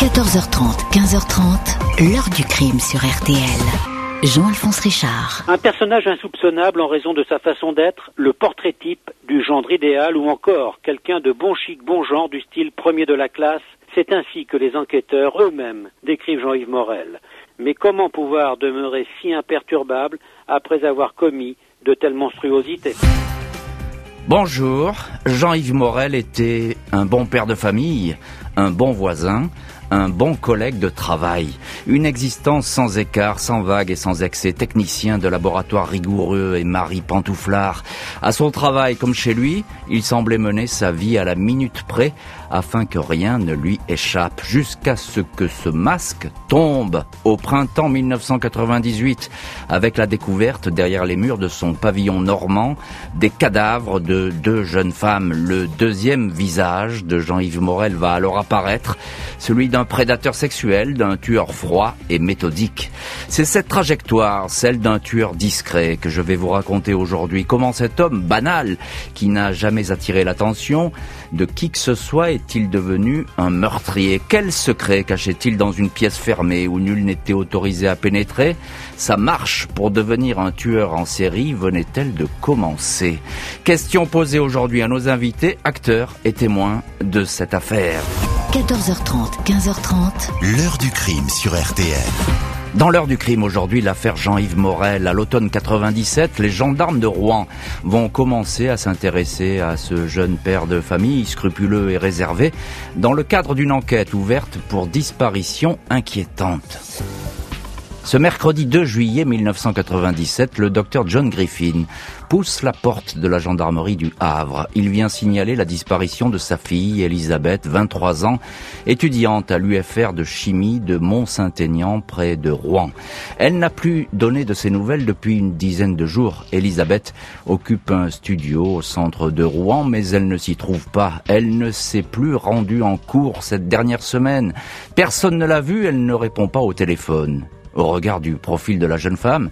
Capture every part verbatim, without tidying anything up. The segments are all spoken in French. quatorze heures trente, quinze heures trente, l'heure du crime sur R T L. Jean-Alphonse Richard. Un personnage insoupçonnable en raison de sa façon d'être, le portrait type du gendre idéal ou encore quelqu'un de bon chic, bon genre, du style premier de la classe. C'est ainsi que les enquêteurs eux-mêmes décrivent Jean-Yves Morel. Mais comment pouvoir demeurer si imperturbable après avoir commis de telles monstruosités ? Bonjour, Jean-Yves Morel était un bon père de famille, un bon voisin, un bon collègue de travail. Une existence sans écart, sans vagues et sans excès. Technicien de laboratoire rigoureux et mari pantouflard. À son travail comme chez lui, il semblait mener sa vie à la minute près afin que rien ne lui échappe. Jusqu'à ce que ce masque tombe au printemps mille neuf cent quatre-vingt-dix-huit avec la découverte derrière les murs de son pavillon normand des cadavres de deux jeunes femmes. Le deuxième visage de Jean-Yves Morel va alors apparaître, celui d'un prédateur sexuel, d'un tueur froid et méthodique. C'est cette trajectoire, celle d'un tueur discret, que je vais vous raconter aujourd'hui. Comment cet homme banal, qui n'a jamais attiré l'attention de qui que ce soit, est-il devenu un meurtrier? Quel secret cachait-il dans une pièce fermée où nul n'était autorisé à pénétrer? Sa marche pour devenir un tueur en série venait-elle de commencer? Question posée aujourd'hui à nos invités, acteurs et témoins de cette affaire. quatorze heures trente, quinze heures trente, l'heure du crime sur R T L. Dans l'heure du crime aujourd'hui, l'affaire Jean-Yves Morel. À l'automne quatre-vingt-dix-sept, les gendarmes de Rouen vont commencer à s'intéresser à ce jeune père de famille, scrupuleux et réservé, dans le cadre d'une enquête ouverte pour disparition inquiétante. Ce mercredi deux juillet mille neuf cent quatre-vingt-dix-sept, le docteur John Griffin pousse la porte de la gendarmerie du Havre. Il vient signaler la disparition de sa fille, Elisabeth, vingt-trois ans, étudiante à l'U F R de chimie de Mont-Saint-Aignan, près de Rouen. Elle n'a plus donné de ses nouvelles depuis une dizaine de jours. Elisabeth occupe un studio au centre de Rouen, mais elle ne s'y trouve pas. Elle ne s'est plus rendue en cours cette dernière semaine. Personne ne l'a vue, elle ne répond pas au téléphone. Au regard du profil de la jeune femme,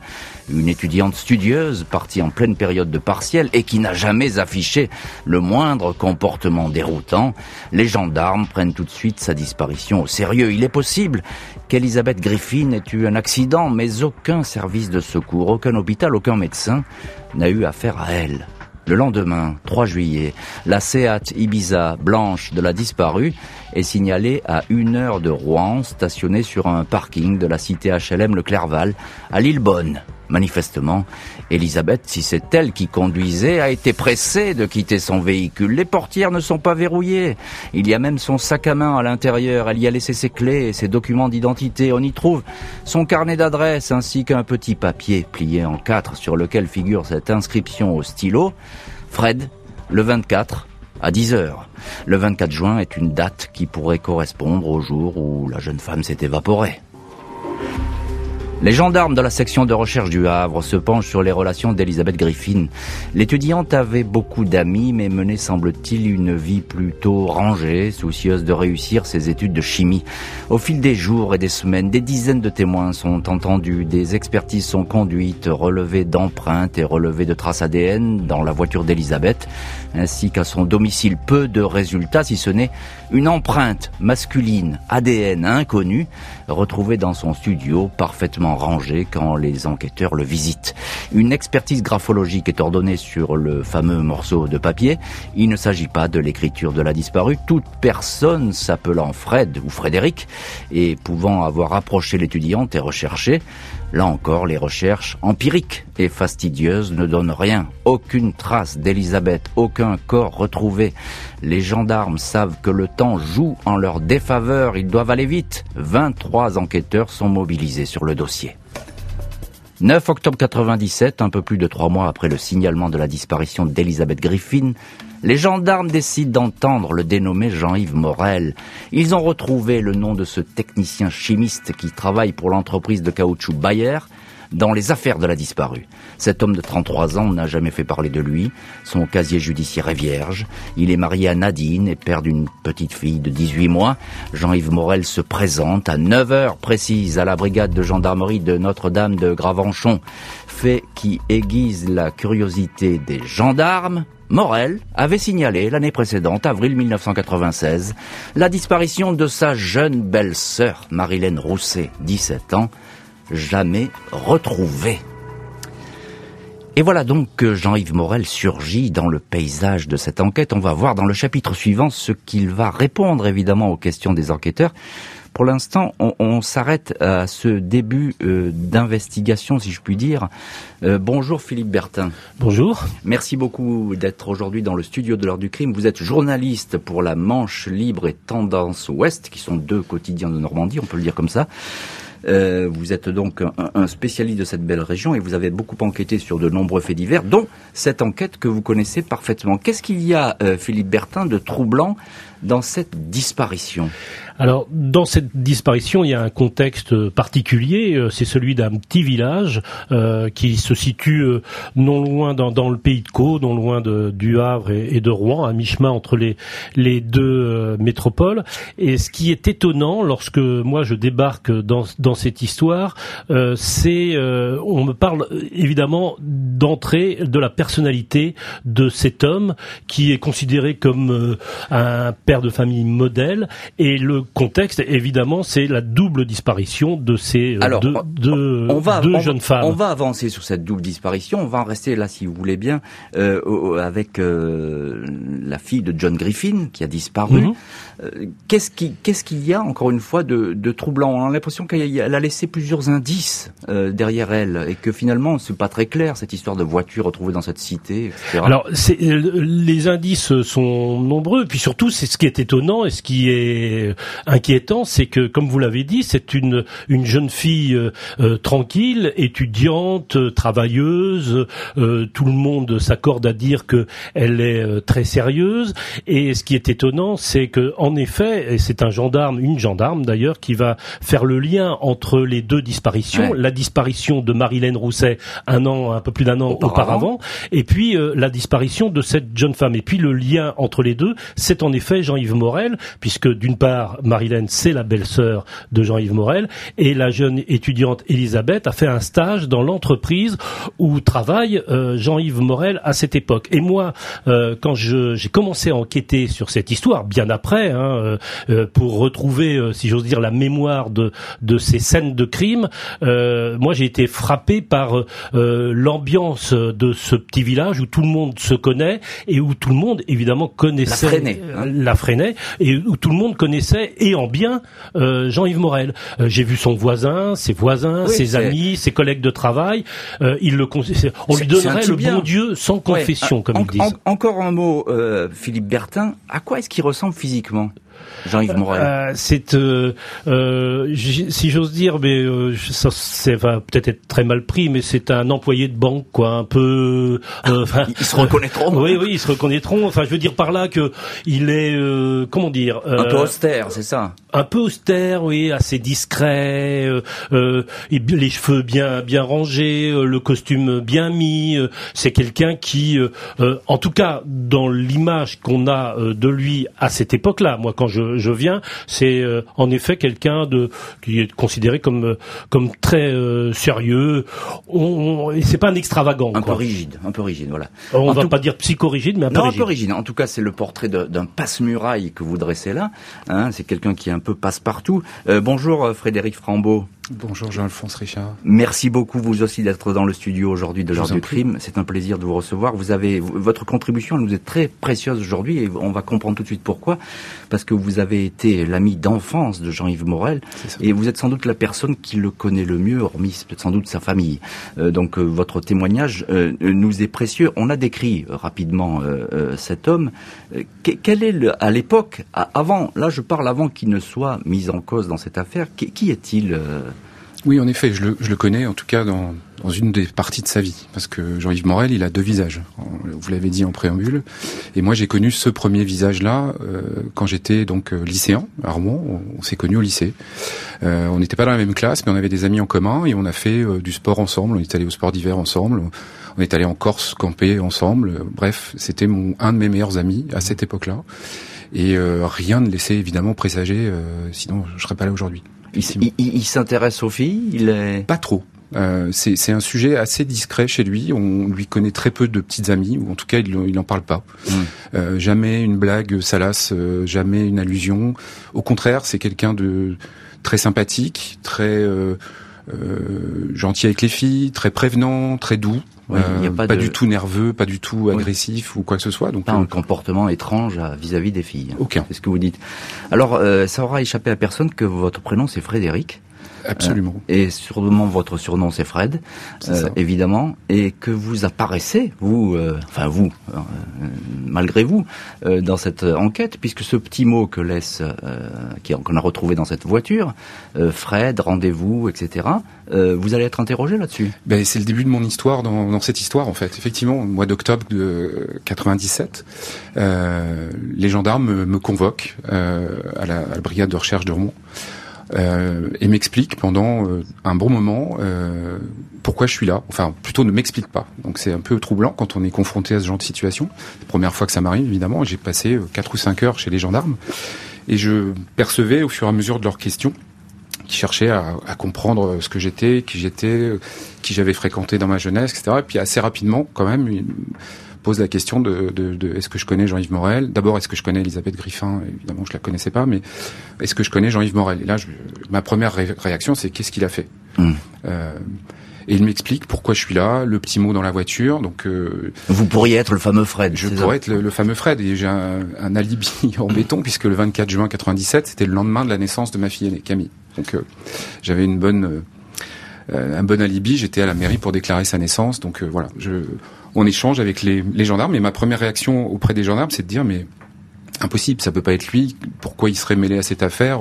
une étudiante studieuse, partie en pleine période de partiel et qui n'a jamais affiché le moindre comportement déroutant, les gendarmes prennent tout de suite sa disparition au sérieux. Il est possible qu'Elisabeth Griffin ait eu un accident, mais aucun service de secours, aucun hôpital, aucun médecin n'a eu affaire à elle. Le lendemain, trois juillet, la Seat Ibiza blanche de la disparue est signalée à une heure de Rouen, stationnée sur un parking de la cité H L M Le Clerval, à Lillebonne. Manifestement, Elisabeth, si c'est elle qui conduisait, a été pressée de quitter son véhicule. Les portières ne sont pas verrouillées. Il y a même son sac à main à l'intérieur. Elle y a laissé ses clés et ses documents d'identité. On y trouve son carnet d'adresse ainsi qu'un petit papier plié en quatre sur lequel figure cette inscription au stylo. Fred, le vingt-quatre... à dix heures. Le vingt-quatre juin est une date qui pourrait correspondre au jour où la jeune femme s'est évaporée. Les gendarmes de la section de recherche du Havre se penchent sur les relations d'Elisabeth Griffin. L'étudiante avait beaucoup d'amis, mais menait, semble-t-il, une vie plutôt rangée, soucieuse de réussir ses études de chimie. Au fil des jours et des semaines, des dizaines de témoins sont entendus, des expertises sont conduites, relevées d'empreintes et relevées de traces A D N dans la voiture d'Elisabeth, ainsi qu'à son domicile. Peu de résultats, si ce n'est une empreinte masculine, A D N inconnue, retrouvée dans son studio, parfaitement rangé quand les enquêteurs le visitent. Une expertise graphologique est ordonnée sur le fameux morceau de papier. Il ne s'agit pas de l'écriture de la disparue. Toute personne s'appelant Fred ou Frédéric et pouvant avoir approché l'étudiante est recherchée. Là encore, les recherches empiriques et fastidieuses ne donnent rien. Aucune trace d'Elisabeth, aucun corps retrouvé. Les gendarmes savent que le temps joue en leur défaveur. Ils doivent aller vite. vingt-trois enquêteurs sont mobilisés sur le dossier. neuf octobre quatre-vingt-dix-sept, un peu plus de trois mois après le signalement de la disparition d'Elisabeth Griffin, les gendarmes décident d'entendre le dénommé Jean-Yves Morel. Ils ont retrouvé le nom de ce technicien chimiste qui travaille pour l'entreprise de caoutchouc Bayer. dans les affaires de la disparue. Cet homme de trente-trois ans, on n'a jamais fait parler de lui. Son casier judiciaire est vierge. Il est marié à Nadine et père d'une petite fille de dix-huit mois. Jean-Yves Morel se présente à neuf heures précises à la brigade de gendarmerie de Notre-Dame-de-Gravenchon. Fait qui aiguise la curiosité des gendarmes. Morel avait signalé l'année précédente, avril mille neuf cent quatre-vingt-seize, la disparition de sa jeune belle-sœur, Marilène Rousset, dix-sept ans, jamais retrouvée. Et voilà donc que Jean-Yves Morel surgit dans le paysage de cette enquête. On va voir dans le chapitre suivant ce qu'il va répondre évidemment aux questions des enquêteurs. Pour l'instant, on, on s'arrête à ce début euh, d'investigation, si je puis dire. Euh, bonjour Philippe Bertin. Bonjour. Merci beaucoup d'être aujourd'hui dans le studio de l'heure du crime. Vous êtes journaliste pour la Manche Libre et Tendance Ouest, qui sont deux quotidiens de Normandie, on peut le dire comme ça. Euh, vous êtes donc un, un spécialiste de cette belle région et vous avez beaucoup enquêté sur de nombreux faits divers, dont cette enquête que vous connaissez parfaitement. Qu'est-ce qu'il y a, euh, Philippe Bertin, de troublant dans cette disparition ? Alors, dans cette disparition, il y a un contexte particulier, c'est celui d'un petit village euh, qui se situe euh, non loin dans, dans le pays de Caen, non loin de, du Havre et, et de Rouen, à mi-chemin entre les, les deux euh, métropoles. Et ce qui est étonnant, lorsque moi je débarque dans, dans cette histoire, euh, c'est, euh, on me parle évidemment d'entrée de la personnalité de cet homme qui est considéré comme euh, un père de famille modèle, et le contexte, évidemment, c'est la double disparition de ces Alors, deux, deux, on va, deux on, jeunes femmes. On va avancer sur cette double disparition, on va en rester là, si vous voulez bien, euh, avec euh, la fille de John Griffin, qui a disparu. Mm-hmm. euh, qu'est-ce, qui, qu'est-ce qu'il y a, encore une fois, de, de troublant ? On a l'impression qu'elle a laissé plusieurs indices euh, derrière elle, et que finalement, c'est pas très clair, cette histoire de voiture retrouvée dans cette cité, et cetera. Alors, c'est, euh, les indices sont nombreux, puis surtout, c'est ce qui est étonnant, et ce qui est inquiétant, c'est que, comme vous l'avez dit, c'est une une jeune fille euh, tranquille, étudiante, euh, travailleuse. Euh, tout le monde s'accorde à dire que elle est euh, très sérieuse. Et ce qui est étonnant, c'est que, en effet, et c'est un gendarme, une gendarme d'ailleurs, qui va faire le lien entre les deux disparitions, ouais. La disparition de Marilène Rousset un an, un peu plus d'un an auparavant, auparavant et puis euh, la disparition de cette jeune femme. Et puis le lien entre les deux, c'est en effet Jean-Yves Morel, puisque d'une part Marilène, c'est la belle-sœur de Jean-Yves Morel, et la jeune étudiante Elisabeth a fait un stage dans l'entreprise où travaille euh, Jean-Yves Morel à cette époque. Et moi, euh, quand je, j'ai commencé à enquêter sur cette histoire, bien après, hein, euh, pour retrouver, euh, si j'ose dire, la mémoire de, de ces scènes de crime, euh, moi j'ai été frappé par euh, l'ambiance de ce petit village où tout le monde se connaît, et où tout le monde, évidemment, connaissait... La Frênaye. Hein. La Frênaye, et où tout le monde connaissait et en bien euh, Jean-Yves Morel. Euh, j'ai vu son voisin, ses voisins, oui, ses c'est... amis, ses collègues de travail. Euh, il le con... On c'est, lui donnerait le bien. Bon Dieu sans confession, ouais. comme en, ils disent. En, encore un mot, euh, Philippe Bertin, à quoi est-ce qu'il ressemble physiquement ? Jean-Yves Morel. Euh, c'est, euh, euh, si j'ose dire, mais euh, ça, ça va peut-être être très mal pris, mais c'est un employé de banque, quoi, un peu. Euh, ils se reconnaîtront. Euh, oui, oui, ils se reconnaîtront. Enfin, je veux dire par là que il est, euh, comment dire, euh, un peu austère, c'est ça. Un peu austère, oui, assez discret, euh, euh, les cheveux bien, bien rangés, euh, le costume bien mis. Euh, c'est quelqu'un qui, euh, euh, en tout cas, dans l'image qu'on a euh, de lui à cette époque-là, moi quand je, je viens, c'est euh, en effet quelqu'un de qui est considéré comme comme très euh, sérieux. On, on, c'est pas un extravagant, un quoi. peu rigide, un peu rigide, voilà. On en va tout... pas dire psychorigide, mais un non, peu rigide. un peu rigide. En tout cas, c'est le portrait de, d'un passe-muraille que vous dressez là. Hein, c'est quelqu'un qui est un peu passe-partout. Euh, bonjour Frédéric Frambeau. Bonjour Jean-Alphonse Richard. Merci beaucoup vous aussi d'être dans le studio aujourd'hui de l'heure du crime. C'est un plaisir de vous recevoir. Vous avez votre contribution, elle nous est très précieuse aujourd'hui et on va comprendre tout de suite pourquoi. Parce que vous avez été l'ami d'enfance de Jean-Yves Morel et vous êtes sans doute la personne qui le connaît le mieux, hormis peut-être sans doute sa famille. Euh, donc euh, votre témoignage euh, nous est précieux. On a décrit euh, rapidement euh, euh, cet homme. Euh, quel est le, à l'époque, à, avant, là je parle avant qu'il ne soit mis en cause dans cette affaire, qui, qui est-il euh, Oui, en effet, je le, je le connais, en tout cas dans, dans une des parties de sa vie, parce que Jean-Yves Morel, il a deux visages, vous l'avez dit en préambule, et moi j'ai connu ce premier visage-là euh, quand j'étais donc lycéen à Rouen, on, on s'est connus au lycée, euh, on n'était pas dans la même classe, mais on avait des amis en commun, et on a fait euh, du sport ensemble, on est allé au sport d'hiver ensemble, on est allé en Corse camper ensemble, euh, bref, c'était mon un de mes meilleurs amis à cette époque-là, et euh, rien ne laissait évidemment présager, euh, sinon je serais pas là aujourd'hui. Il, il, il s'intéresse aux filles, il est... Pas trop. Euh, c'est, c'est un sujet assez discret chez lui. On lui connaît très peu de petites amies, ou en tout cas il, il en parle pas. Mmh. Euh, jamais une blague salace, euh, jamais une allusion. Au contraire, c'est quelqu'un de très sympathique, très euh, euh, gentil avec les filles, très prévenant, très doux. Ouais, euh, y a pas, pas de... du tout nerveux, pas du tout agressif, oui, ou quoi que ce soit. Donc, pas euh... un comportement étrange à, vis-à-vis des filles. Aucun. Hein, c'est ce que vous dites. Alors, euh, ça aura échappé à personne que votre prénom c'est Frédéric. Absolument. Euh, et sûrement votre surnom c'est Fred, c'est euh, évidemment, et que vous apparaissez, vous, euh, enfin vous, euh, malgré vous, euh, dans cette enquête, puisque ce petit mot que laisse, euh, qu'on a retrouvé dans cette voiture, euh, Fred, rendez-vous, et cetera. Euh, vous allez être interrogé là-dessus. Ben c'est le début de mon histoire dans, dans cette histoire en fait. Effectivement, au mois d'octobre de quatre-vingt-dix-sept, euh, les gendarmes me, me convoquent euh, à, la, à la brigade de recherche de Rouen. Euh, et m'explique pendant euh, un bon moment euh, pourquoi je suis là. Enfin, plutôt ne m'explique pas. Donc c'est un peu troublant quand on est confronté à ce genre de situation. C'est la première fois que ça m'arrive, évidemment. J'ai passé euh, quatre ou cinq heures chez les gendarmes. Et je percevais au fur et à mesure de leurs questions, qui cherchaient à, à comprendre ce que j'étais, qui j'étais, qui j'avais fréquenté dans ma jeunesse, et cetera. Et puis assez rapidement, quand même... Une... pose la question de, de, de est-ce que je connais Jean-Yves Morel ? D'abord, est-ce que je connais Elisabeth Griffin ? Évidemment, je la connaissais pas, mais est-ce que je connais Jean-Yves Morel ? Et là, je, ma première ré- réaction, c'est qu'est-ce qu'il a fait ? Mmh. euh, Et il m'explique pourquoi je suis là, le petit mot dans la voiture. Donc, euh, vous pourriez être le fameux Fred. Je pourrais être le, le fameux Fred, et j'ai un, un alibi en béton, puisque le vingt-quatre juin quatre-vingt-dix-sept, c'était le lendemain de la naissance de ma fille aînée, Camille. Donc, euh, j'avais une bonne, euh, un bon alibi. J'étais à la mairie pour déclarer sa naissance. Donc, euh, voilà, je... On échange avec les, les gendarmes, et ma première réaction auprès des gendarmes, c'est de dire, mais impossible, ça peut pas être lui, pourquoi il serait mêlé à cette affaire ?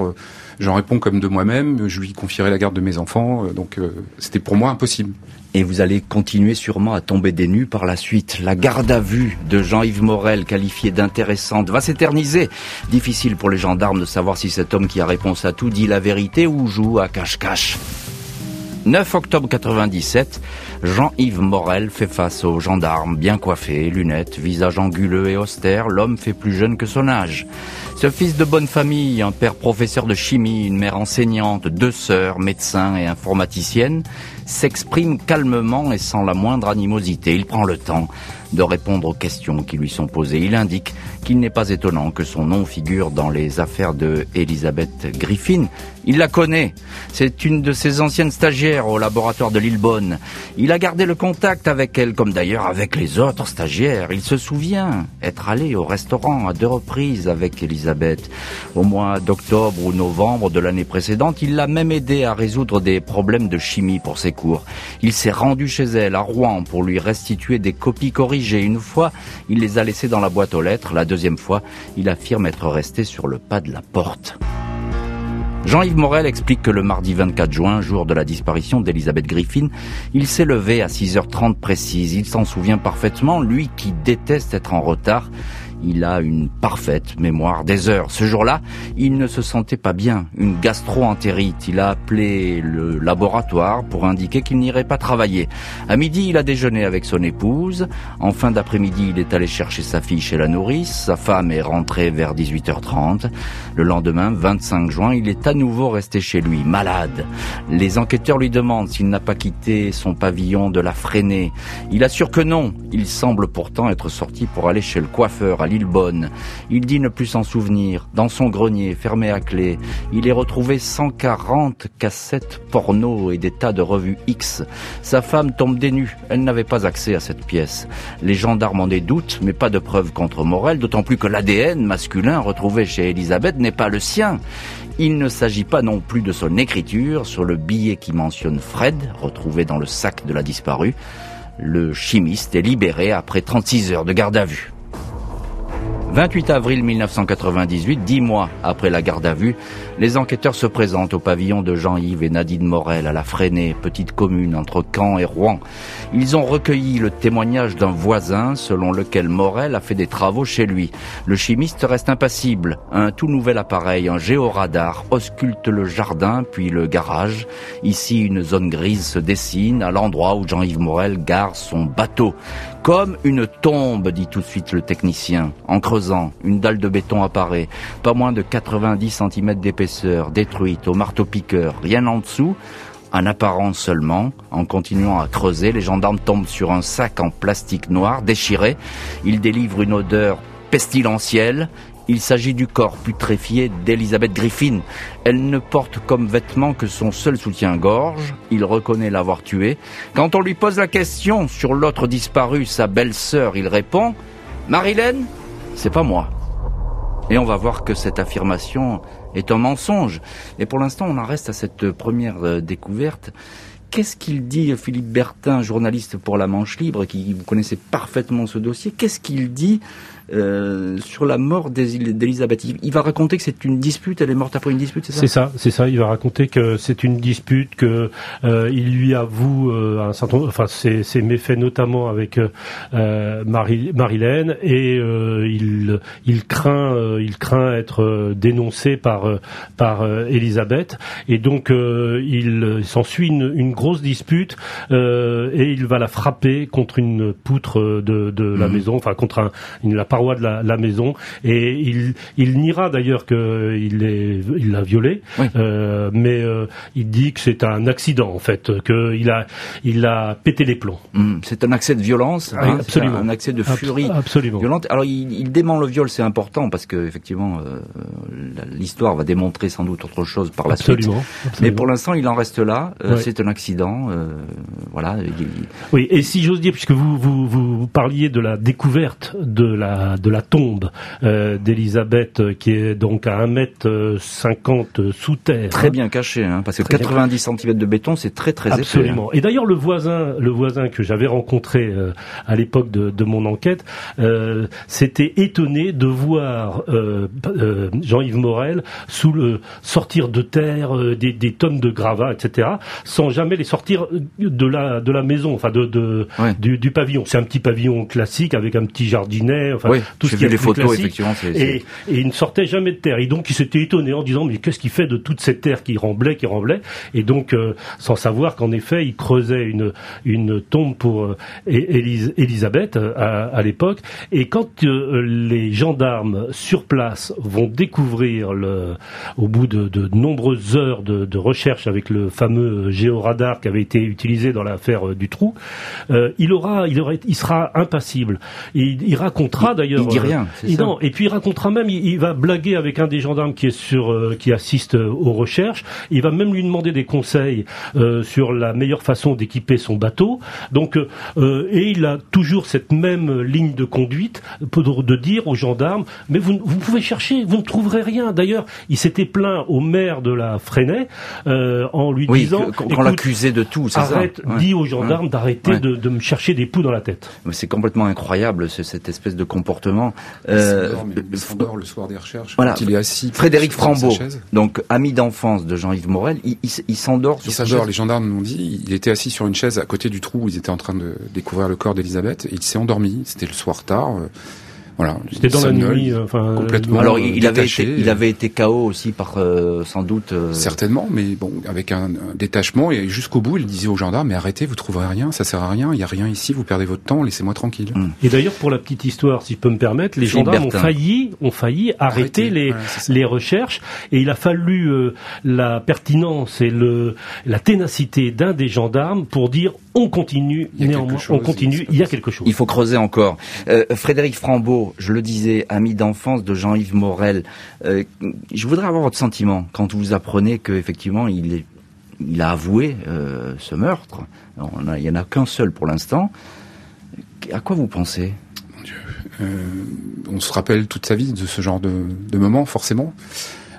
J'en réponds comme de moi-même, je lui confierai la garde de mes enfants, donc euh, c'était pour moi impossible. Et vous allez continuer sûrement à tomber des nues par la suite. La garde à vue de Jean-Yves Morel, qualifiée d'intéressante, va s'éterniser. Difficile pour les gendarmes de savoir si cet homme qui a réponse à tout dit la vérité ou joue à cache-cache. neuf octobre quatre-vingt-dix-sept, Jean-Yves Morel fait face aux gendarmes, bien coiffé, lunettes, visage anguleux et austère, l'homme fait plus jeune que son âge. Ce fils de bonne famille, un père professeur de chimie, une mère enseignante, deux sœurs, médecins et informaticiennes, s'exprime calmement et sans la moindre animosité. Il prend le temps de répondre aux questions qui lui sont posées. Il indique qu'il n'est pas étonnant que son nom figure dans les affaires de Elisabeth Griffin. Il la connaît. C'est une de ses anciennes stagiaires au laboratoire de Lillebonne. Il a gardé le contact avec elle, comme d'ailleurs avec les autres stagiaires. Il se souvient être allé au restaurant à deux reprises avec Elisabeth. Au mois d'octobre ou novembre de l'année précédente, il l'a même aidée à résoudre des problèmes de chimie pour ses cours. Il s'est rendu chez elle à Rouen pour lui restituer des copies corrigées. Une fois, il les a laissés dans la boîte aux lettres. La deuxième fois, il affirme être resté sur le pas de la porte. Jean-Yves Morel explique que le mardi vingt-quatre juin, jour de la disparition d'Elisabeth Griffin, il s'est levé à six heures trente précise. Il s'en souvient parfaitement, lui qui déteste être en retard. Il a une parfaite mémoire des heures. Ce jour-là, il ne se sentait pas bien. Une gastro-entérite. Il a appelé le laboratoire pour indiquer qu'il n'irait pas travailler. À midi, il a déjeuné avec son épouse. En fin d'après-midi, il est allé chercher sa fille chez la nourrice. Sa femme est rentrée vers dix-huit heures trente. Le lendemain, vingt-cinq juin, il est à nouveau resté chez lui, malade. Les enquêteurs lui demandent s'il n'a pas quitté son pavillon de La Frênaye. Il assure que non. Il semble pourtant être sorti pour aller chez le coiffeur, Lillebonne. Il dit ne plus s'en souvenir. Dans son grenier, fermé à clé, il est retrouvé cent quarante cassettes porno et des tas de revues X. Sa femme tombe des nues. Elle n'avait pas accès à cette pièce. Les gendarmes ont des doutes, mais pas de preuves contre Morel, d'autant plus que l'A D N masculin retrouvé chez Elisabeth n'est pas le sien. Il ne s'agit pas non plus de son écriture sur le billet qui mentionne Fred, retrouvé dans le sac de la disparue. Le chimiste est libéré après trente-six heures de garde à vue. vingt-huit avril mille neuf cent quatre-vingt-dix-huit, dix mois après la garde à vue, les enquêteurs se présentent au pavillon de Jean-Yves et Nadine Morel à La Frênaye, petite commune entre Caen et Rouen. Ils ont recueilli le témoignage d'un voisin selon lequel Morel a fait des travaux chez lui. Le chimiste reste impassible. Un tout nouvel appareil, un géoradar, ausculte le jardin puis le garage. Ici, une zone grise se dessine à l'endroit où Jean-Yves Morel gare son bateau. Comme une tombe, dit tout de suite le technicien. En creusant, une dalle de béton apparaît, pas moins de quatre-vingt-dix centimètres d'épaisseur, détruite au marteau-piqueur, rien en dessous. En apparence seulement, en continuant à creuser, les gendarmes tombent sur un sac en plastique noir, déchiré. Il délivre une odeur pestilentielle. Il s'agit du corps putréfié d'Elisabeth Griffin. Elle ne porte comme vêtement que son seul soutien-gorge. Il reconnaît l'avoir tuée. Quand on lui pose la question sur l'autre disparue, sa belle-sœur, il répond « Marilène, c'est pas moi ». Et on va voir que cette affirmation est un mensonge. Et pour l'instant, on en reste à cette première découverte. Qu'est-ce qu'il dit, Philippe Bertin, journaliste pour la Manche Libre, qui vous connaissez parfaitement ce dossier, qu'est-ce qu'il dit euh, sur la mort d'Elisabeth? Il va raconter que c'est une dispute, elle est morte après une dispute, c'est ça? C'est ça, c'est ça. Il va raconter que c'est une dispute, que euh, il lui avoue euh, un certain, enfin, ses, ses méfaits notamment avec euh, Marie, Marilène, et euh, il, il craint, euh, il craint être euh, dénoncé par euh, par euh, Elisabeth, et donc euh, il, il s'ensuit une, une grosse dispute euh, et il va la frapper contre une poutre de, de la mmh. maison, enfin contre un, une, la paroi de la, la maison, et il, il niera d'ailleurs qu'il est, il l'a violée, oui. euh, mais euh, il dit que c'est un accident en fait, qu'il a, il a pété les plombs. Mmh. C'est un accès de violence, ah, hein, absolument. Un, un accès de furie absolument. violente. Alors il, il dément le viol, c'est important parce que effectivement euh, l'histoire va démontrer sans doute autre chose par la absolument, suite. Absolument. Mais pour l'instant il en reste là, euh, oui. c'est un accident. Euh, voilà. Oui, et si j'ose dire, puisque vous, vous, vous parliez de la découverte de la, de la tombe euh, d'Elisabeth, qui est donc à un mètre cinquante sous terre. Très bien cachée, hein, parce que quatre-vingt-dix centimètres de béton, c'est très très épais. Absolument. Et d'ailleurs, le voisin, le voisin que j'avais rencontré euh, à l'époque de, de mon enquête, euh, s'était étonné de voir euh, euh, Jean-Yves Morel sous le, sortir de terre euh, des, des tonnes de gravats, et cetera, sans jamais les sortir de la de la maison, enfin de, de ouais. du, du pavillon. C'est un petit pavillon classique avec un petit jardinet, enfin oui, tout ce qui est les photos, classique. Effectivement, c'est, c'est... Et, et il ne sortait jamais de terre. Et donc il s'était étonné en disant mais qu'est-ce qu'il fait de toute cette terre qui remblait, qui remblait. Et donc euh, sans savoir qu'en effet il creusait une une tombe pour euh, Élise, Elisabeth euh, à, à l'époque. Et quand euh, les gendarmes sur place vont découvrir le, au bout de, de nombreuses heures de, de recherche avec le fameux géoradar qui avait été utilisé dans l'affaire euh, du trou, euh, il aura, il aura, il sera impassible. Il, il racontera il, d'ailleurs. Il dit rien. C'est il, ça. Non, et puis il racontera même. Il, il va blaguer avec un des gendarmes qui est sur, euh, qui assiste euh, aux recherches. Il va même lui demander des conseils euh, sur la meilleure façon d'équiper son bateau. Donc, euh, et il a toujours cette même ligne de conduite pour de dire aux gendarmes, mais vous, vous pouvez chercher, vous ne trouverez rien. D'ailleurs, il s'était plaint au maire de la Frênaye euh, en lui oui, disant. Que, quand écoute, de tout, c'est arrête, ça. Dis ouais. aux gendarmes ouais. d'arrêter ouais. De, de me chercher des poux dans la tête. Mais c'est complètement incroyable, ce, cette espèce de comportement. Euh, il s'endort euh, le soir des recherches. Voilà. Quand il est assis. Frédéric Frambeau, donc ami d'enfance de Jean-Yves Morel, il, il, il s'endort. Il s'endort, les gendarmes m'ont dit, il était assis sur une chaise à côté du trou où ils étaient en train de découvrir le corps d'Elisabeth, et il s'est endormi, c'était le soir tard. Euh, Voilà, c'était dans la nuit, enfin complètement. Alors il, il avait été, il avait été K O aussi par euh, sans doute. Euh... Certainement, mais bon, avec un, un détachement et jusqu'au bout, il disait aux gendarmes mais arrêtez, vous trouverez rien, ça sert à rien, il y a rien ici, vous perdez votre temps, laissez-moi tranquille. Mmh. Et d'ailleurs pour la petite histoire, si je peux me permettre, les Philippe gendarmes Bertin. ont failli, ont failli arrêter, arrêter. les ouais, les recherches, et il a fallu euh, la pertinence et le la ténacité d'un des gendarmes pour dire on continue, néanmoins chose, on continue, il y a quelque chose. Il faut creuser encore. Euh, Frédéric Frambeau, je le disais, ami d'enfance de Jean-Yves Morel. Euh, je voudrais avoir votre sentiment quand vous apprenez qu'effectivement, il, est, il a avoué euh, ce meurtre. On a, il n'y en a qu'un seul pour l'instant. À quoi vous pensez ? Mon Dieu. Euh, on se rappelle toute sa vie de ce genre de, de moment, forcément.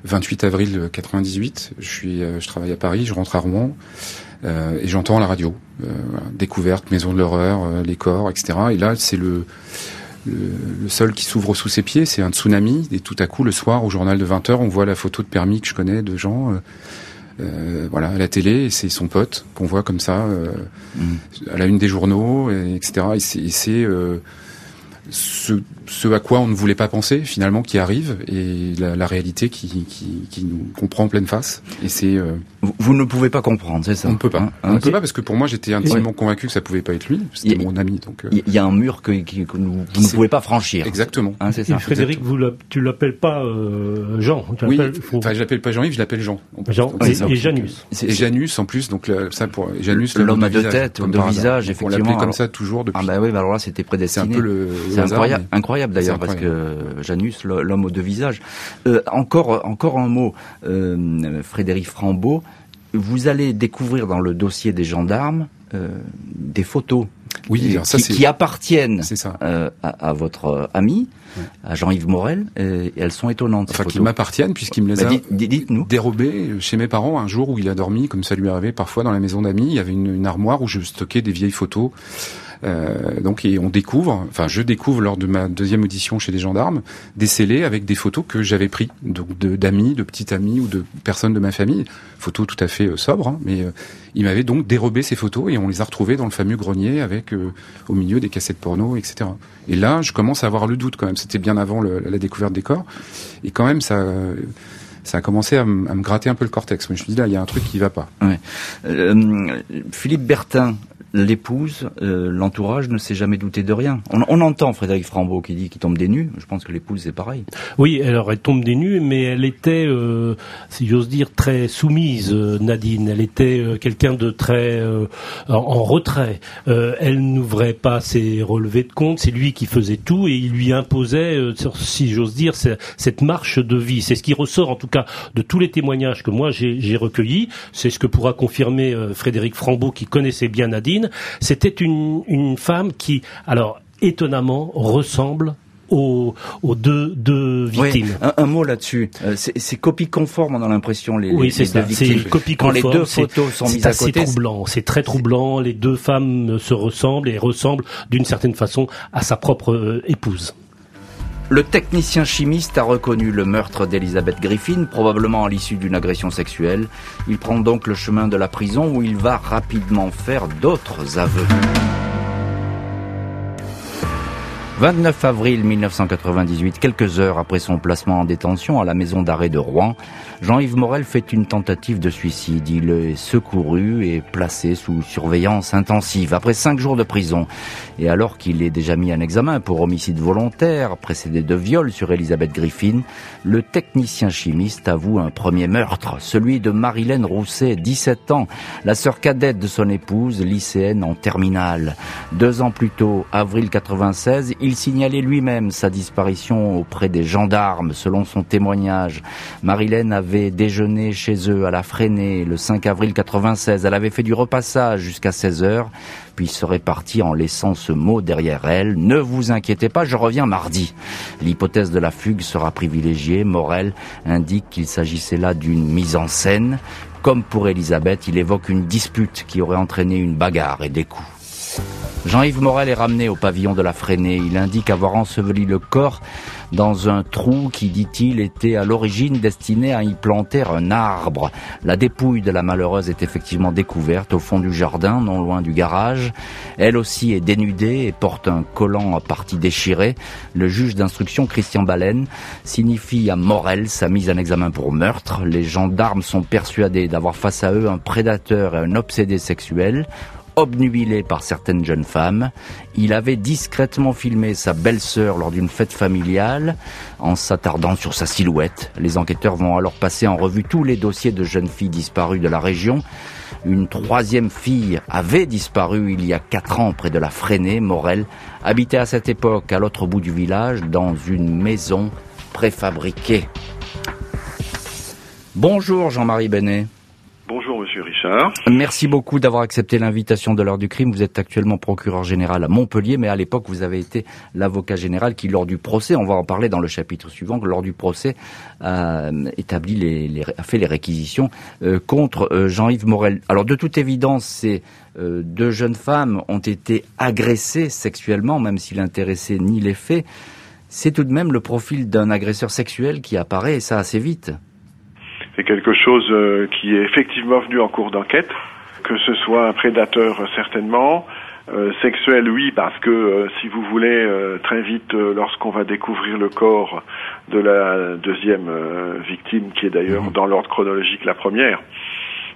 vingt-huit avril quatre-vingt-dix-huit, je, suis, je travaille à Paris, je rentre à Rouen. Euh, et j'entends la radio. Euh, voilà, découverte, maison de l'horreur, euh, les corps, et cetera. Et là, c'est le... le, le sol qui s'ouvre sous ses pieds, c'est un tsunami. Et tout à coup, le soir, au journal de vingt heures, on voit la photo de permis que je connais de Jean, euh, euh, voilà, à la télé, et c'est son pote qu'on voit comme ça, euh, mmh. à la une des journaux, et, etc. Et c'est, et c'est euh, ce, ce à quoi on ne voulait pas penser, finalement, qui arrive, et la, la réalité qui, qui, qui nous comprend en pleine face. Et c'est... Euh, Vous ne pouvez pas comprendre, c'est ça? On ne peut pas. Ah, on ne okay. peut pas, parce que pour moi, j'étais intimement oui. convaincu que ça ne pouvait pas être lui. C'était a, mon ami. Il euh... y a un mur que, que, que nous, vous ne pouvez pas franchir. Exactement. Hein, c'est ça. Frédéric, vous l'a, tu ne l'appelles pas euh, Jean. Tu oui, faut... enfin, je ne l'appelle pas Jean-Yves, je l'appelle Jean. Jean et, ça, et Janus. C'est, et Janus, en plus. Donc, là, ça pour, Janus, l'homme à deux têtes, deux visages, effectivement. On l'appelait comme alors... ça toujours depuis. Ah bah oui, bah alors là, c'était prédestiné. C'est un peu le... C'est incroyable, mais... incroyable d'ailleurs, parce que Janus, l'homme aux deux visages. Encore un mot, Frédéric Frambeau. Vous allez découvrir dans le dossier des gendarmes euh, des photos oui, alors ça, qui, c'est... qui appartiennent c'est ça. Euh, à, à votre ami, ouais. à Jean-Yves Morel, et elles sont étonnantes. Enfin, qui m'appartiennent, puisqu'il me les bah, a dites-nous. dérobées chez mes parents un jour où il a dormi, comme ça lui arrivait parfois dans la maison d'amis. Il y avait une, une armoire où je stockais des vieilles photos. Euh, donc, et on découvre, enfin, je découvre lors de ma deuxième audition chez les gendarmes, des scellés avec des photos que j'avais pris, donc de, d'amis, de petits amis ou de personnes de ma famille. Photos tout à fait euh, sobres, hein, mais euh, il m'avait donc dérobé ces photos et on les a retrouvées dans le fameux grenier avec, euh, au milieu des cassettes porno, et cetera. Et là, je commence à avoir le doute quand même. C'était bien avant le, la découverte des corps. Et quand même, ça, euh, ça a commencé à, m- à me gratter un peu le cortex. Mais je me suis dit, là, il y a un truc qui va pas. Ouais. Euh, Philippe Bertin, l'épouse, euh, l'entourage ne s'est jamais douté de rien. On, on entend Frédéric Frambeau qui dit qu'il tombe des nues. Je pense que l'épouse, c'est pareil. Oui, alors elle tombe des nues, mais elle était, euh, si j'ose dire, très soumise, euh, Nadine. Elle était euh, quelqu'un de très euh, en, en retrait. Euh, elle n'ouvrait pas ses relevés de compte. C'est lui qui faisait tout et il lui imposait, euh, si j'ose dire, cette marche de vie. C'est ce qui ressort, en tout cas, de tous les témoignages que moi j'ai, j'ai recueillis. C'est ce que pourra confirmer euh, Frédéric Frambeau, qui connaissait bien Nadine. C'était une, une femme qui, alors, étonnamment, ressemble aux, aux deux, deux victimes. Oui, un, un mot là-dessus. Euh, c'est, c'est copie conforme, on a l'impression, les, oui, les, c'est les ça. deux victimes. C'est copie conforme. Quand les deux photos sont mises à côté. C'est troublant. C'est très troublant. C'est... Les deux femmes se ressemblent et ressemblent d'une certaine façon à sa propre euh, épouse. Le technicien chimiste a reconnu le meurtre d'Elisabeth Griffin, probablement à l'issue d'une agression sexuelle. Il prend donc le chemin de la prison où il va rapidement faire d'autres aveux. vingt-neuf avril mille neuf cent quatre-vingt-dix-huit, quelques heures après son placement en détention à la maison d'arrêt de Rouen, Jean-Yves Morel fait une tentative de suicide. Il est secouru et placé sous surveillance intensive. Après cinq jours de prison, et alors qu'il est déjà mis en examen pour homicide volontaire, précédé de viol sur Elisabeth Griffin, le technicien chimiste avoue un premier meurtre, celui de Marilène Rousset, dix-sept ans, la sœur cadette de son épouse, lycéenne en terminale. Deux ans plus tôt, avril quatre-vingt-seize, il signalait lui-même sa disparition auprès des gendarmes, selon son témoignage. Marilène avait déjeuné chez eux à La Frênaye le cinq avril quatre-vingt-seize. Elle avait fait du repassage jusqu'à seize heures, puis serait partie en laissant ce mot derrière elle. « Ne vous inquiétez pas, je reviens mardi ». L'hypothèse de la fugue sera privilégiée. Morel indique qu'il s'agissait là d'une mise en scène. Comme pour Elisabeth, il évoque une dispute qui aurait entraîné une bagarre et des coups. Jean-Yves Morel est ramené au pavillon de La Frênaye. Il indique avoir enseveli le corps dans un trou qui, dit-il, était à l'origine destiné à y planter un arbre. La dépouille de la malheureuse est effectivement découverte au fond du jardin, non loin du garage. Elle aussi est dénudée et porte un collant à partie déchirée. Le juge d'instruction, Christian Baleine, signifie à Morel sa mise en examen pour meurtre. Les gendarmes sont persuadés d'avoir face à eux un prédateur et un obsédé sexuel. Obnubilé par certaines jeunes femmes, il avait discrètement filmé sa belle-sœur lors d'une fête familiale en s'attardant sur sa silhouette. Les enquêteurs vont alors passer en revue tous les dossiers de jeunes filles disparues de la région. Une troisième fille avait disparu il y a quatre ans près de La Frênaye. Morel habitait à cette époque à l'autre bout du village dans une maison préfabriquée. Bonjour Jean-Marie Bonnet. Bonjour. Monsieur Richard. Merci beaucoup d'avoir accepté l'invitation de l'heure du crime. Vous êtes actuellement procureur général à Montpellier, mais à l'époque, vous avez été l'avocat général qui, lors du procès, on va en parler dans le chapitre suivant, lors du procès, a établi les, les, a fait les réquisitions euh, contre euh, Jean-Yves Morel. Alors, de toute évidence, c'est... Euh, deux jeunes femmes ont été agressées sexuellement, même si l'intéressé nie les faits. C'est tout de même le profil d'un agresseur sexuel qui apparaît, et ça assez vite. C'est quelque chose euh, qui est effectivement venu en cours d'enquête, que ce soit un prédateur euh, certainement, euh, sexuel oui, parce que euh, si vous voulez, euh, très vite, euh, lorsqu'on va découvrir le corps de la deuxième euh, victime, qui est d'ailleurs mmh. dans l'ordre chronologique la première,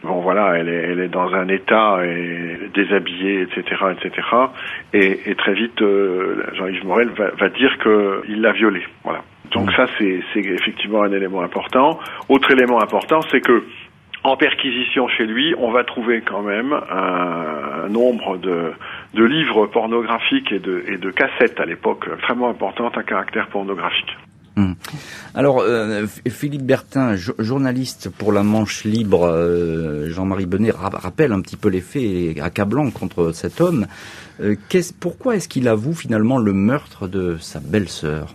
bon voilà, elle est, elle est dans un état, et déshabillée, et cetera, et cetera. Et, et très vite, euh, Jean-Yves Morel va, va dire qu'il l'a violée. Voilà. Donc ça, c'est, c'est effectivement un élément important. Autre élément important, c'est que en perquisition chez lui, on va trouver quand même un, un nombre de, de livres pornographiques et de, et de cassettes à l'époque extrêmement importantes à caractère pornographique. Hum. Alors, euh, Philippe Bertin, jo- journaliste pour la Manche Libre, euh, Jean-Marie Bonnet ra- rappelle un petit peu les faits accablants contre cet homme. Euh, qu'est-ce, pourquoi est-ce qu'il avoue finalement le meurtre de sa belle-sœur ?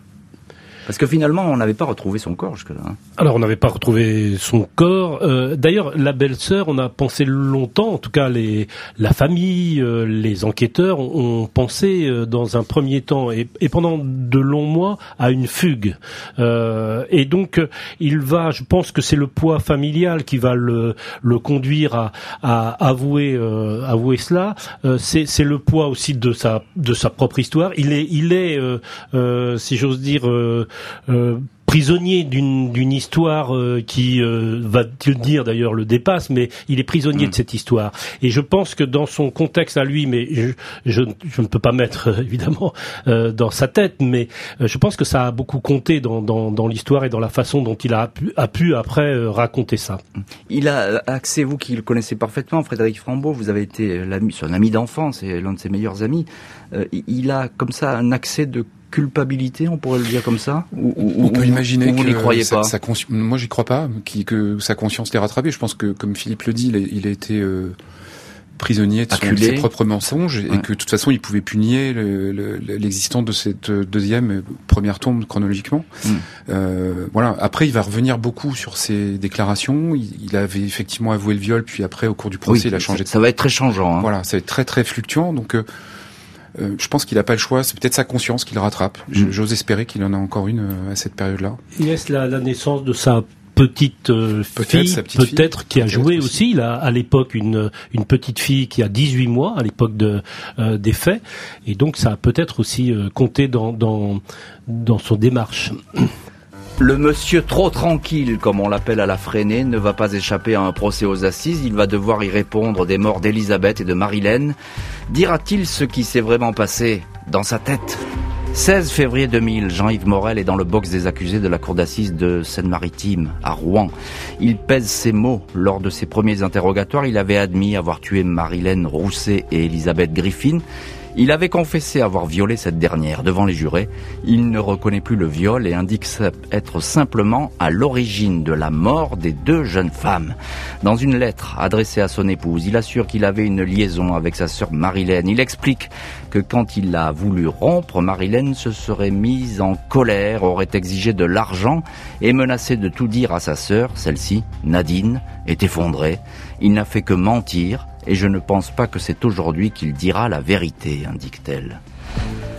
Parce que finalement, on n'avait pas retrouvé son corps jusque-là. Hein. Alors, on n'avait pas retrouvé son corps. Euh, d'ailleurs, la belle-sœur, on a pensé longtemps, en tout cas les, la famille, euh, les enquêteurs ont, ont pensé euh, dans un premier temps et, et pendant de longs mois à une fugue. Euh, et donc, il va, je pense que c'est le poids familial qui va le, le conduire à, à avouer, euh, avouer cela. Euh, c'est, c'est le poids aussi de sa, de sa propre histoire. Il est, il est, euh, euh, si j'ose dire. Euh, Euh, prisonnier d'une d'une histoire euh, qui euh, va-t-il dire d'ailleurs le dépasse, mais il est prisonnier mmh. de cette histoire. Et je pense que dans son contexte à lui, mais je je, je ne peux pas mettre euh, évidemment euh, dans sa tête, mais euh, je pense que ça a beaucoup compté dans dans dans l'histoire et dans la façon dont il a pu a pu après euh, raconter ça. Il a accès, vous qui le connaissez parfaitement, Frédéric Frambeau, vous avez été l'ami, son ami d'enfance et l'un de ses meilleurs amis. Euh, il a comme ça un accès de culpabilité, on pourrait le dire comme ça, ou, ou, on peut imaginer que euh, sa, sa conscience, moi j'y crois pas, qui, que sa conscience l'ait rattrapé. Je pense que, comme Philippe le dit, il a, il a été euh, prisonnier de, son, de ses propres mensonges, ouais. et que de toute façon il pouvait punir le, le, l'existence de cette deuxième, première tombe chronologiquement. Mm. Euh, voilà. Après, il va revenir beaucoup sur ses déclarations. Il, il avait effectivement avoué le viol, puis après, au cours du procès, oui, il a changé. Ça, de... ça va être très changeant. Hein. Voilà, ça va être très très fluctuant. Donc euh, Euh, je pense qu'il n'a pas le choix, c'est peut-être sa conscience qui le rattrape. Mmh. J'ose espérer qu'il en a encore une euh, à cette période-là. Il laisse la, la naissance de sa petite euh, peut-être, fille, sa petite peut-être, fille, qui a joué aussi. aussi. Il a à l'époque une, une petite fille qui a dix-huit mois, à l'époque de, euh, des faits. Et donc ça a peut-être aussi euh, compté dans, dans, dans son démarche. Le monsieur trop tranquille, comme on l'appelle à la Frênaye, ne va pas échapper à un procès aux assises. Il va devoir y répondre des morts d'Elisabeth et de Marilène. Dira-t-il ce qui s'est vraiment passé dans sa tête ? seize février deux mille, Jean-Yves Morel est dans le box des accusés de la cour d'assises de Seine-Maritime, à Rouen. Il pèse ses mots. Lors de ses premiers interrogatoires, il avait admis avoir tué Marilène Rousset et Elisabeth Griffin. Il avait confessé avoir violé cette dernière devant les jurés. Il ne reconnaît plus le viol et indique être simplement à l'origine de la mort des deux jeunes femmes. Dans une lettre adressée à son épouse, il assure qu'il avait une liaison avec sa sœur Marilène. Il explique que quand il a voulu rompre, Marilène se serait mise en colère, aurait exigé de l'argent et menacé de tout dire à sa sœur. Celle-ci, Nadine, est effondrée. Il n'a fait que mentir. Et je ne pense pas que c'est aujourd'hui qu'il dira la vérité, indique-t-elle.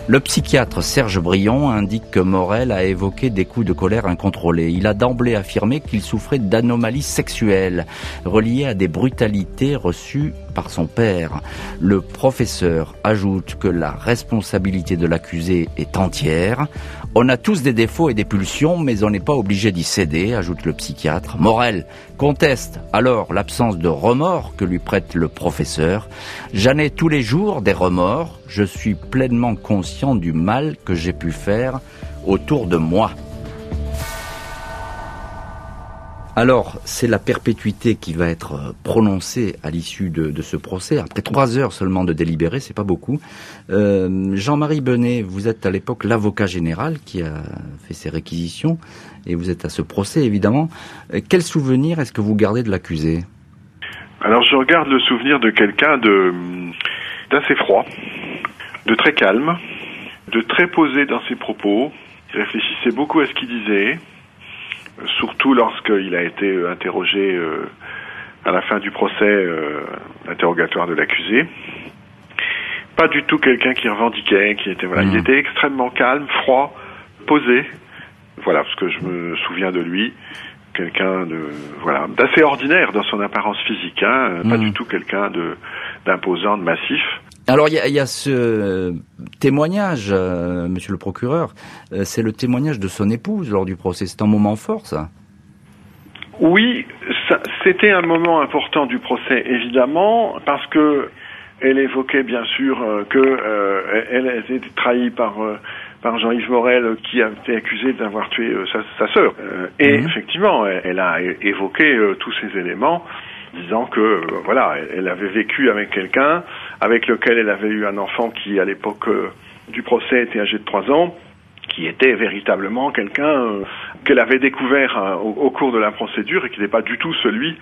Le psychiatre Serge Brion indique que Morel a évoqué des coups de colère incontrôlés. Il a d'emblée affirmé qu'il souffrait d'anomalies sexuelles reliées à des brutalités reçues par son père. Le professeur ajoute que la responsabilité de l'accusé est entière. On a tous des défauts et des pulsions, mais on n'est pas obligé d'y céder, ajoute le psychiatre. Morel conteste alors l'absence de remords que lui prête le professeur. J'en ai tous les jours des remords. Je suis pleinement conscient du mal que j'ai pu faire autour de moi. Alors, c'est la perpétuité qui va être prononcée à l'issue de, de ce procès. Après trois heures seulement de délibéré, c'est pas beaucoup. Euh, Jean-Marie Bonnet, vous êtes à l'époque l'avocat général qui a fait ses réquisitions et vous êtes à ce procès, évidemment. Quel souvenir est-ce que vous gardez de l'accusé ? Alors je regarde le souvenir de quelqu'un de d'assez froid, de très calme, de très posé dans ses propos. Il réfléchissait beaucoup à ce qu'il disait, surtout lorsqu'il a été interrogé euh, à la fin du procès, euh, interrogatoire de l'accusé. Pas du tout quelqu'un qui revendiquait, qui était voilà, mmh. il était extrêmement calme, froid, posé. Voilà ce que je me souviens de lui. Quelqu'un de voilà d'assez ordinaire dans son apparence physique, hein, mmh. pas du tout quelqu'un de d'imposant, de massif. Alors il y a, y a ce témoignage, euh, monsieur le procureur, euh, c'est le témoignage de son épouse lors du procès. C'est un moment fort, ça. Oui, ça, c'était un moment important du procès, évidemment, parce que elle évoquait bien sûr euh, que euh, elle a été trahie par euh, par Jean-Yves Morel, qui a été accusé d'avoir tué euh, sa, sa sœur. Euh, et mmh. effectivement, elle, elle a évoqué euh, tous ces éléments, disant que euh, voilà, elle avait vécu avec quelqu'un avec lequel elle avait eu un enfant qui, à l'époque euh, du procès, était âgé de trois ans, qui était véritablement quelqu'un euh, qu'elle avait découvert euh, au, au cours de la procédure et qui n'était pas du tout celui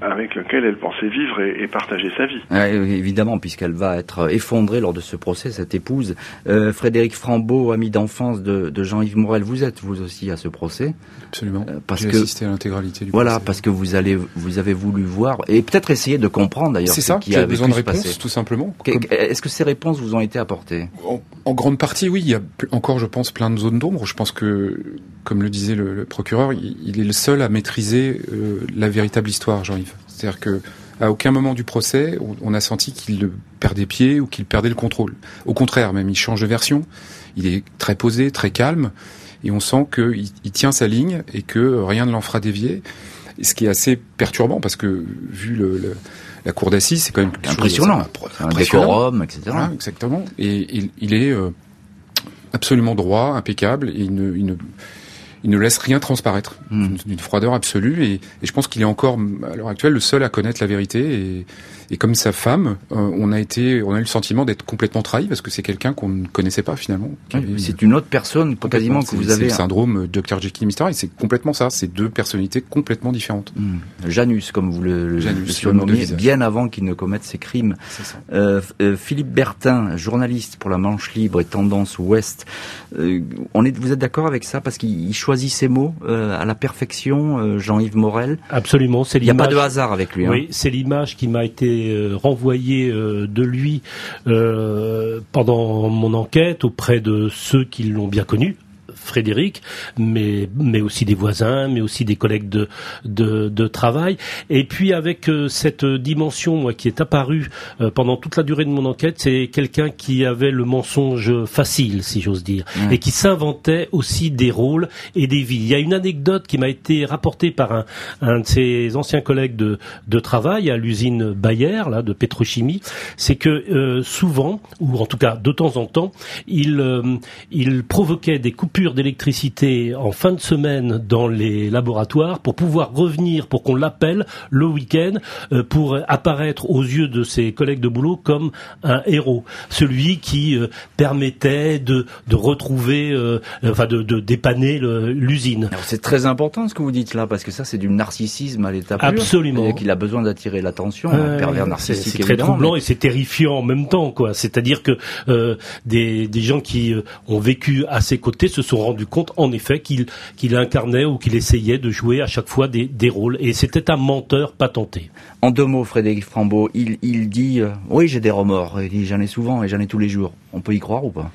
avec lequel elle pensait vivre et, et partager sa vie. Ah, évidemment, puisqu'elle va être effondrée lors de ce procès, cette épouse. Euh, Frédéric Frambeau, ami d'enfance de, de Jean-Yves Morel, vous êtes vous aussi à ce procès. Absolument, euh, parce j'ai que, assisté à l'intégralité du voilà, procès. Voilà, parce que vous, allez, vous avez voulu voir, et peut-être essayer de comprendre d'ailleurs c'est ce ça, qui a besoin de réponses, tout simplement. Comme... Est-ce que ces réponses vous ont été apportées ? en, en grande partie, oui. Il y a encore, je pense, plein de zones d'ombre. Je pense que, comme le disait le, le procureur, il, il est le seul à maîtriser euh, la véritable histoire, Jean-Yves. C'est-à-dire qu'à aucun moment du procès, on a senti qu'il perdait pied ou qu'il perdait le contrôle. Au contraire, même, il change de version. Il est très posé, très calme. Et on sent qu'il il tient sa ligne et que rien ne l'en fera dévier. Ce qui est assez perturbant parce que, vu le, le, la cour d'assises, c'est quand même quelque impressionnant. Chose, c'est un décorum, et cetera. Voilà, exactement. Et il, il est absolument droit, impeccable. Et une, une, il ne laisse rien transparaître, mmh. d'une froideur absolue, et, et je pense qu'il est encore, à l'heure actuelle, le seul à connaître la vérité, et, et comme sa femme, euh, on a été, on a eu le sentiment d'être complètement trahi, parce que c'est quelqu'un qu'on ne connaissait pas, finalement. Oui, une, c'est une autre personne, quasiment, que vous avez... C'est le syndrome docteur Jekyll et mister Hyde, c'est complètement ça, c'est deux personnalités complètement différentes. Mmh. Janus, comme vous le, Janus, le surnommiez, bien avant qu'il ne commette ses crimes. Euh, euh, Philippe Bertin, journaliste pour la Manche Libre et Tendance Ouest, euh, on est, vous êtes d'accord avec ça, parce qu'il choisit ses mots euh, à la perfection, euh, Jean-Yves Morel. Absolument. C'est il n'y a pas de hasard avec lui. Oui, hein. C'est l'image qui m'a été euh, renvoyée euh, de lui euh, pendant mon enquête auprès de ceux qui l'ont bien connu. Frédéric, mais mais aussi des voisins, mais aussi des collègues de de, de travail, et puis avec euh, cette dimension moi qui est apparue euh, pendant toute la durée de mon enquête, c'est quelqu'un qui avait le mensonge facile, si j'ose dire, mmh. et qui s'inventait aussi des rôles et des vies. Il y a une anecdote qui m'a été rapportée par un un de ses anciens collègues de de travail à l'usine Bayer là de pétrochimie, c'est que euh, souvent, ou en tout cas de temps en temps, il euh, il provoquait des coupures d'électricité en fin de semaine dans les laboratoires pour pouvoir revenir, pour qu'on l'appelle le week-end, euh, pour apparaître aux yeux de ses collègues de boulot comme un héros, celui qui euh, permettait de, de retrouver, euh, enfin de, de dépanner le, l'usine. Alors c'est très important ce que vous dites là, parce que ça c'est du narcissisme à l'état pur. Absolument. Et qu'il a besoin d'attirer l'attention, euh, un pervers narcissique. C'est, c'est très évident, troublant mais... et c'est terrifiant en même temps, quoi. C'est-à-dire que euh, des, des gens qui euh, ont vécu à ses côtés se sont rendus compte, en effet, qu'il, qu'il incarnait ou qu'il essayait de jouer à chaque fois des, des rôles. Et c'était un menteur patenté. En deux mots, Frédéric Frambeau, il, il dit euh, « Oui, j'ai des remords, et j'en ai souvent et j'en ai tous les jours. » On peut y croire ou pas ?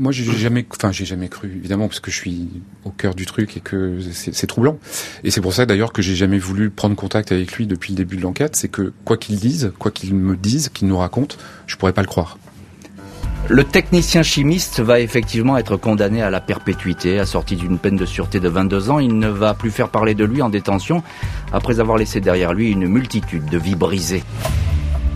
Moi, j'ai jamais, enfin, j'ai jamais cru, évidemment, parce que je suis au cœur du truc et que c'est, c'est troublant. Et c'est pour ça, d'ailleurs, que j'ai jamais voulu prendre contact avec lui depuis le début de l'enquête. C'est que, quoi qu'il dise, quoi qu'il me dise, qu'il nous raconte, je pourrais pas le croire. Le technicien chimiste va effectivement être condamné à la perpétuité, assorti d'une peine de sûreté de vingt-deux ans. Il ne va plus faire parler de lui en détention, après avoir laissé derrière lui une multitude de vies brisées.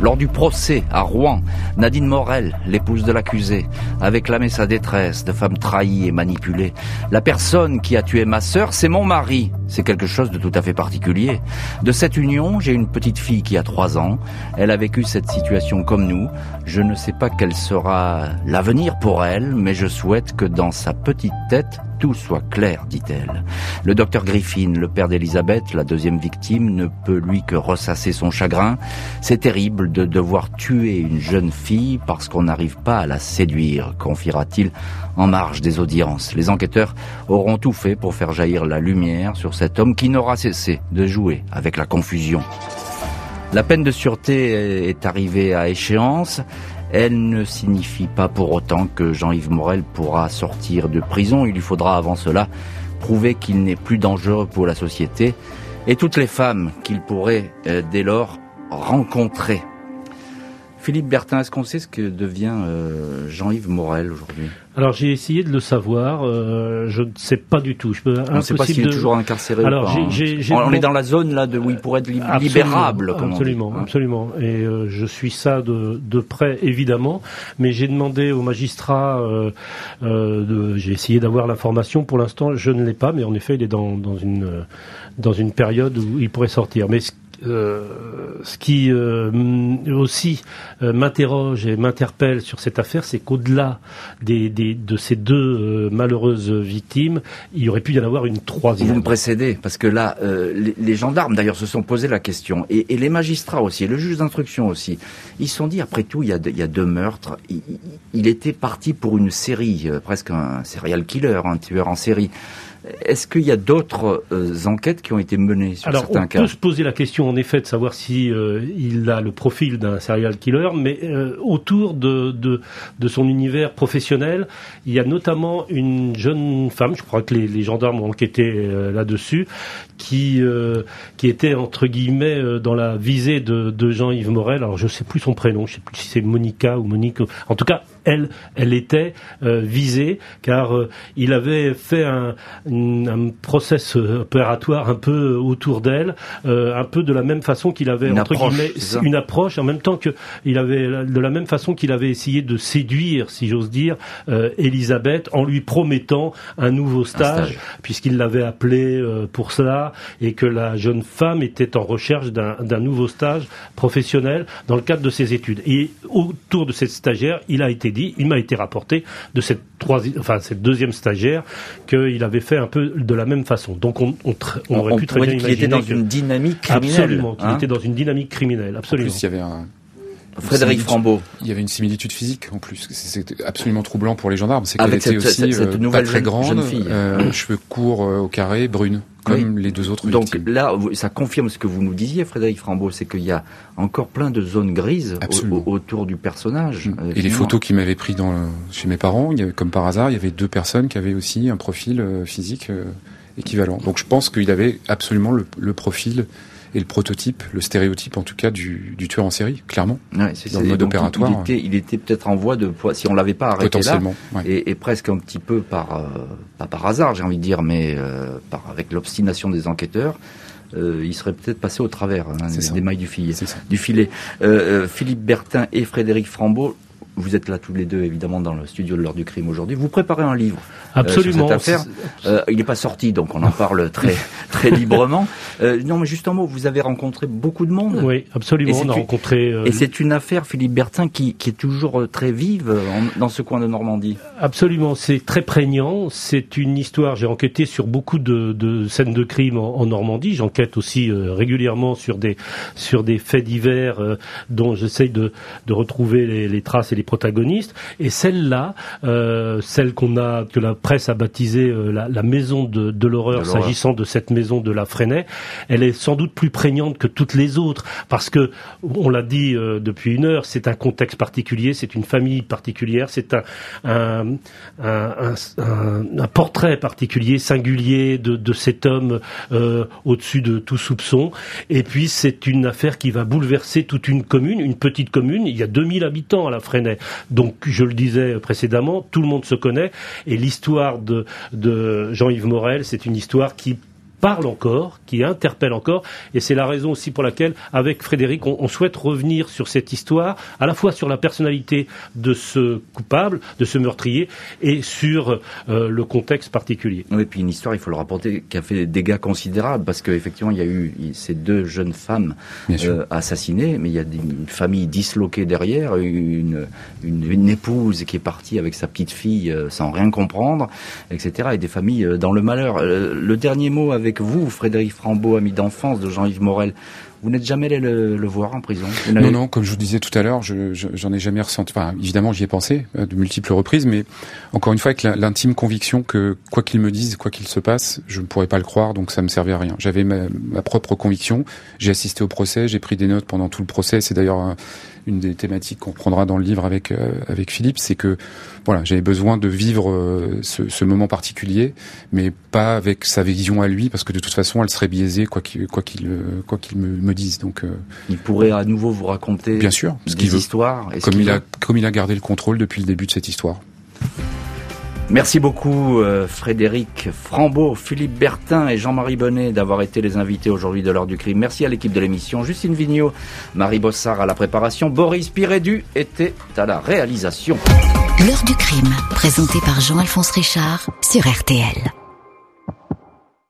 Lors du procès à Rouen, Nadine Morel, l'épouse de l'accusé, a réclamé sa détresse de femme trahie et manipulée. La personne qui a tué ma sœur, c'est mon mari. C'est quelque chose de tout à fait particulier. De cette union, j'ai une petite fille qui a trois ans. Elle a vécu cette situation comme nous. Je ne sais pas quel sera l'avenir pour elle, mais je souhaite que dans sa petite tête, tout soit clair, dit-elle. Le docteur Griffin, le père d'Elisabeth, la deuxième victime, ne peut lui que ressasser son chagrin. C'est terrible de devoir tuer une jeune fille parce qu'on n'arrive pas à la séduire, confiera-t-il en marge des audiences. Les enquêteurs auront tout fait pour faire jaillir la lumière sur cet homme qui n'aura cessé de jouer avec la confusion. La peine de sûreté est arrivée à échéance. Elle ne signifie pas pour autant que Jean-Yves Morel pourra sortir de prison. Il lui faudra avant cela prouver qu'il n'est plus dangereux pour la société et toutes les femmes qu'il pourrait euh, dès lors rencontrer. Philippe Bertin, est-ce qu'on sait ce que devient euh, Jean-Yves Morel aujourd'hui ? Alors j'ai essayé de le savoir, euh, je ne sais pas du tout. Je me, on ne sait pas s'il de... est toujours incarcéré. Alors, ou pas, j'ai, hein. j'ai, j'ai on, on est dans la zone là de où il pourrait être li- absolument, libérable. Comme absolument, on dit, hein. absolument. Et euh, je suis ça de, de près évidemment, mais j'ai demandé au magistrat, euh, euh, de, j'ai essayé d'avoir l'information. Pour l'instant, je ne l'ai pas, mais en effet, il est dans, dans une dans une période où il pourrait sortir. Mais ce Euh, ce qui euh, aussi euh, m'interroge et m'interpelle sur cette affaire, c'est qu'au-delà des, des, de ces deux euh, malheureuses victimes, il aurait pu y en avoir une troisième. Vous me précédez, parce que là, euh, les, les gendarmes d'ailleurs se sont posé la question, et, et les magistrats aussi, et le juge d'instruction aussi. Ils se sont dit, après tout, il y a, de, il y a deux meurtres, il, il était parti pour une série, euh, presque un serial killer, un tueur en série. Est-ce qu'il y a d'autres euh, enquêtes qui ont été menées sur Alors, certains cas ? Alors, on peut se poser la question, en effet, de savoir si euh, il a le profil d'un serial killer, mais euh, autour de, de, de son univers professionnel, il y a notamment une jeune femme, je crois que les, les gendarmes ont enquêté euh, là-dessus, qui, euh, qui était, entre guillemets, euh, dans la visée de, de Jean-Yves Morel. Alors, je ne sais plus son prénom, je ne sais plus si c'est Monica ou Monique. En tout cas, elle, elle était euh, visée, car euh, il avait fait un... un process opératoire un peu autour d'elle, euh, un peu de la même façon qu'il avait une entre approche, guillemets une approche en même temps que il avait de la même façon qu'il avait essayé de séduire, si j'ose dire, euh, Elisabeth en lui promettant un nouveau stage, un stage. puisqu'il l'avait appelée euh, pour cela et que la jeune femme était en recherche d'un, d'un nouveau stage professionnel dans le cadre de ses études. Et autour de cette stagiaire, il a été dit, il m'a été rapporté de cette troisième, enfin cette deuxième stagiaire qu'il avait fait un peu de la même façon. Donc on, on, tr- on, on aurait pu très bien imaginer qu'il était dans que... une dynamique criminelle. Absolument, qu'il hein était dans une dynamique criminelle. Absolument. En plus, il y avait un... Frédéric Frambeau. Il y avait une similitude physique en plus. C'était absolument troublant pour les gendarmes. C'est qu'elle Avec était cette, aussi cette, cette nouvelle pas très jeune, grande, jeune fille. Euh, cheveux courts euh, au carré, brune, comme oui. les deux autres victimes. Donc là, ça confirme ce que vous nous disiez, Frédéric Frambeau, c'est qu'il y a encore plein de zones grises au, au, autour du personnage. Mmh. Et les photos qu'ils m'avaient prises dans le, chez mes parents, il y avait, comme par hasard, il y avait deux personnes qui avaient aussi un profil euh, physique euh, équivalent. Donc je pense qu'il avait absolument le, le profil... et le prototype, le stéréotype en tout cas du, du tueur en série, clairement, ouais, c'est, dans le mode opératoire. Il était, il était peut-être en voie de, si on l'avait pas arrêté potentiellement, là, ouais. et, et presque un petit peu par, euh, pas par hasard j'ai envie de dire, mais euh, par, avec l'obstination des enquêteurs, euh, il serait peut-être passé au travers hein, des, des mailles du filet. Du filet. Euh, Philippe Bertin et Frédéric Frambeau, vous êtes là tous les deux, évidemment, dans le studio de l'heure du crime aujourd'hui. Vous préparez un livre absolument, euh, sur cette affaire. Euh, il n'est pas sorti, donc on en parle très, très librement. Euh, non, mais juste un mot, vous avez rencontré beaucoup de monde. Oui, absolument. On a rencontré... Euh... Et c'est une affaire, Philippe Bertin, qui, qui est toujours très vive en, dans ce coin de Normandie. Absolument, c'est très prégnant. C'est une histoire... J'ai enquêté sur beaucoup de, de scènes de crime en, en Normandie. J'enquête aussi euh, régulièrement sur des, sur des faits divers euh, dont j'essaye de, de retrouver les, les traces et les protagoniste, et celle-là, euh, celle qu'on a, que la presse a baptisée euh, la, la maison de, de, l'horreur, de l'horreur, s'agissant de cette maison de La Frênaye, elle est sans doute plus prégnante que toutes les autres, parce que, on l'a dit euh, depuis une heure, c'est un contexte particulier, c'est une famille particulière, c'est un, un, un, un, un portrait particulier, singulier de, de cet homme euh, au-dessus de tout soupçon, et puis c'est une affaire qui va bouleverser toute une commune, une petite commune, il y a deux mille habitants à La Frênaye. Donc, je le disais précédemment, tout le monde se connaît, et l'histoire de, de Jean-Yves Morel, c'est une histoire qui parle encore, qui interpelle encore, et c'est la raison aussi pour laquelle, avec Frédéric, on, on souhaite revenir sur cette histoire, à la fois sur la personnalité de ce coupable, de ce meurtrier, et sur euh, le contexte particulier. Oui, et puis une histoire, il faut le rapporter, qui a fait des dégâts considérables, parce qu'effectivement, il y a eu ces deux jeunes femmes euh, assassinées, mais il y a une famille disloquée derrière, une, une, une épouse qui est partie avec sa petite fille euh, sans rien comprendre, et cetera, et des familles euh, dans le malheur. Euh, le dernier mot avec vous, Frédéric Frambeau, ami d'enfance de Jean-Yves Morel, vous n'êtes jamais allé le, le voir en prison? Non, non, comme je vous disais tout à l'heure, je, je, j'en ai jamais ressenti. Enfin, évidemment, j'y ai pensé de multiples reprises, mais encore une fois, avec la, l'intime conviction que, quoi qu'il me dise, quoi qu'il se passe, je ne pourrais pas le croire, donc ça ne me servait à rien. J'avais ma, ma propre conviction, j'ai assisté au procès, j'ai pris des notes pendant tout le procès, c'est d'ailleurs... Un, une des thématiques qu'on prendra dans le livre avec euh, avec Philippe, c'est que voilà, j'avais besoin de vivre euh, ce, ce moment particulier, mais pas avec sa vision à lui, parce que de toute façon, elle serait biaisée quoi qu'il quoi qu'il euh, quoi qu'il me, me dise. Donc, euh, il pourrait à nouveau vous raconter, bien sûr, ce des histoires, veut, comme il a comme il a gardé le contrôle depuis le début de cette histoire. Merci beaucoup euh, Frédéric Frambeau, Philippe Bertin et Jean-Marie Bonnet d'avoir été les invités aujourd'hui de l'heure du crime. Merci à l'équipe de l'émission, Justine Vigneault, Marie Bossard à la préparation, Boris Pirédu était à la réalisation. L'heure du crime, présentée par Jean-Alphonse Richard sur R T L.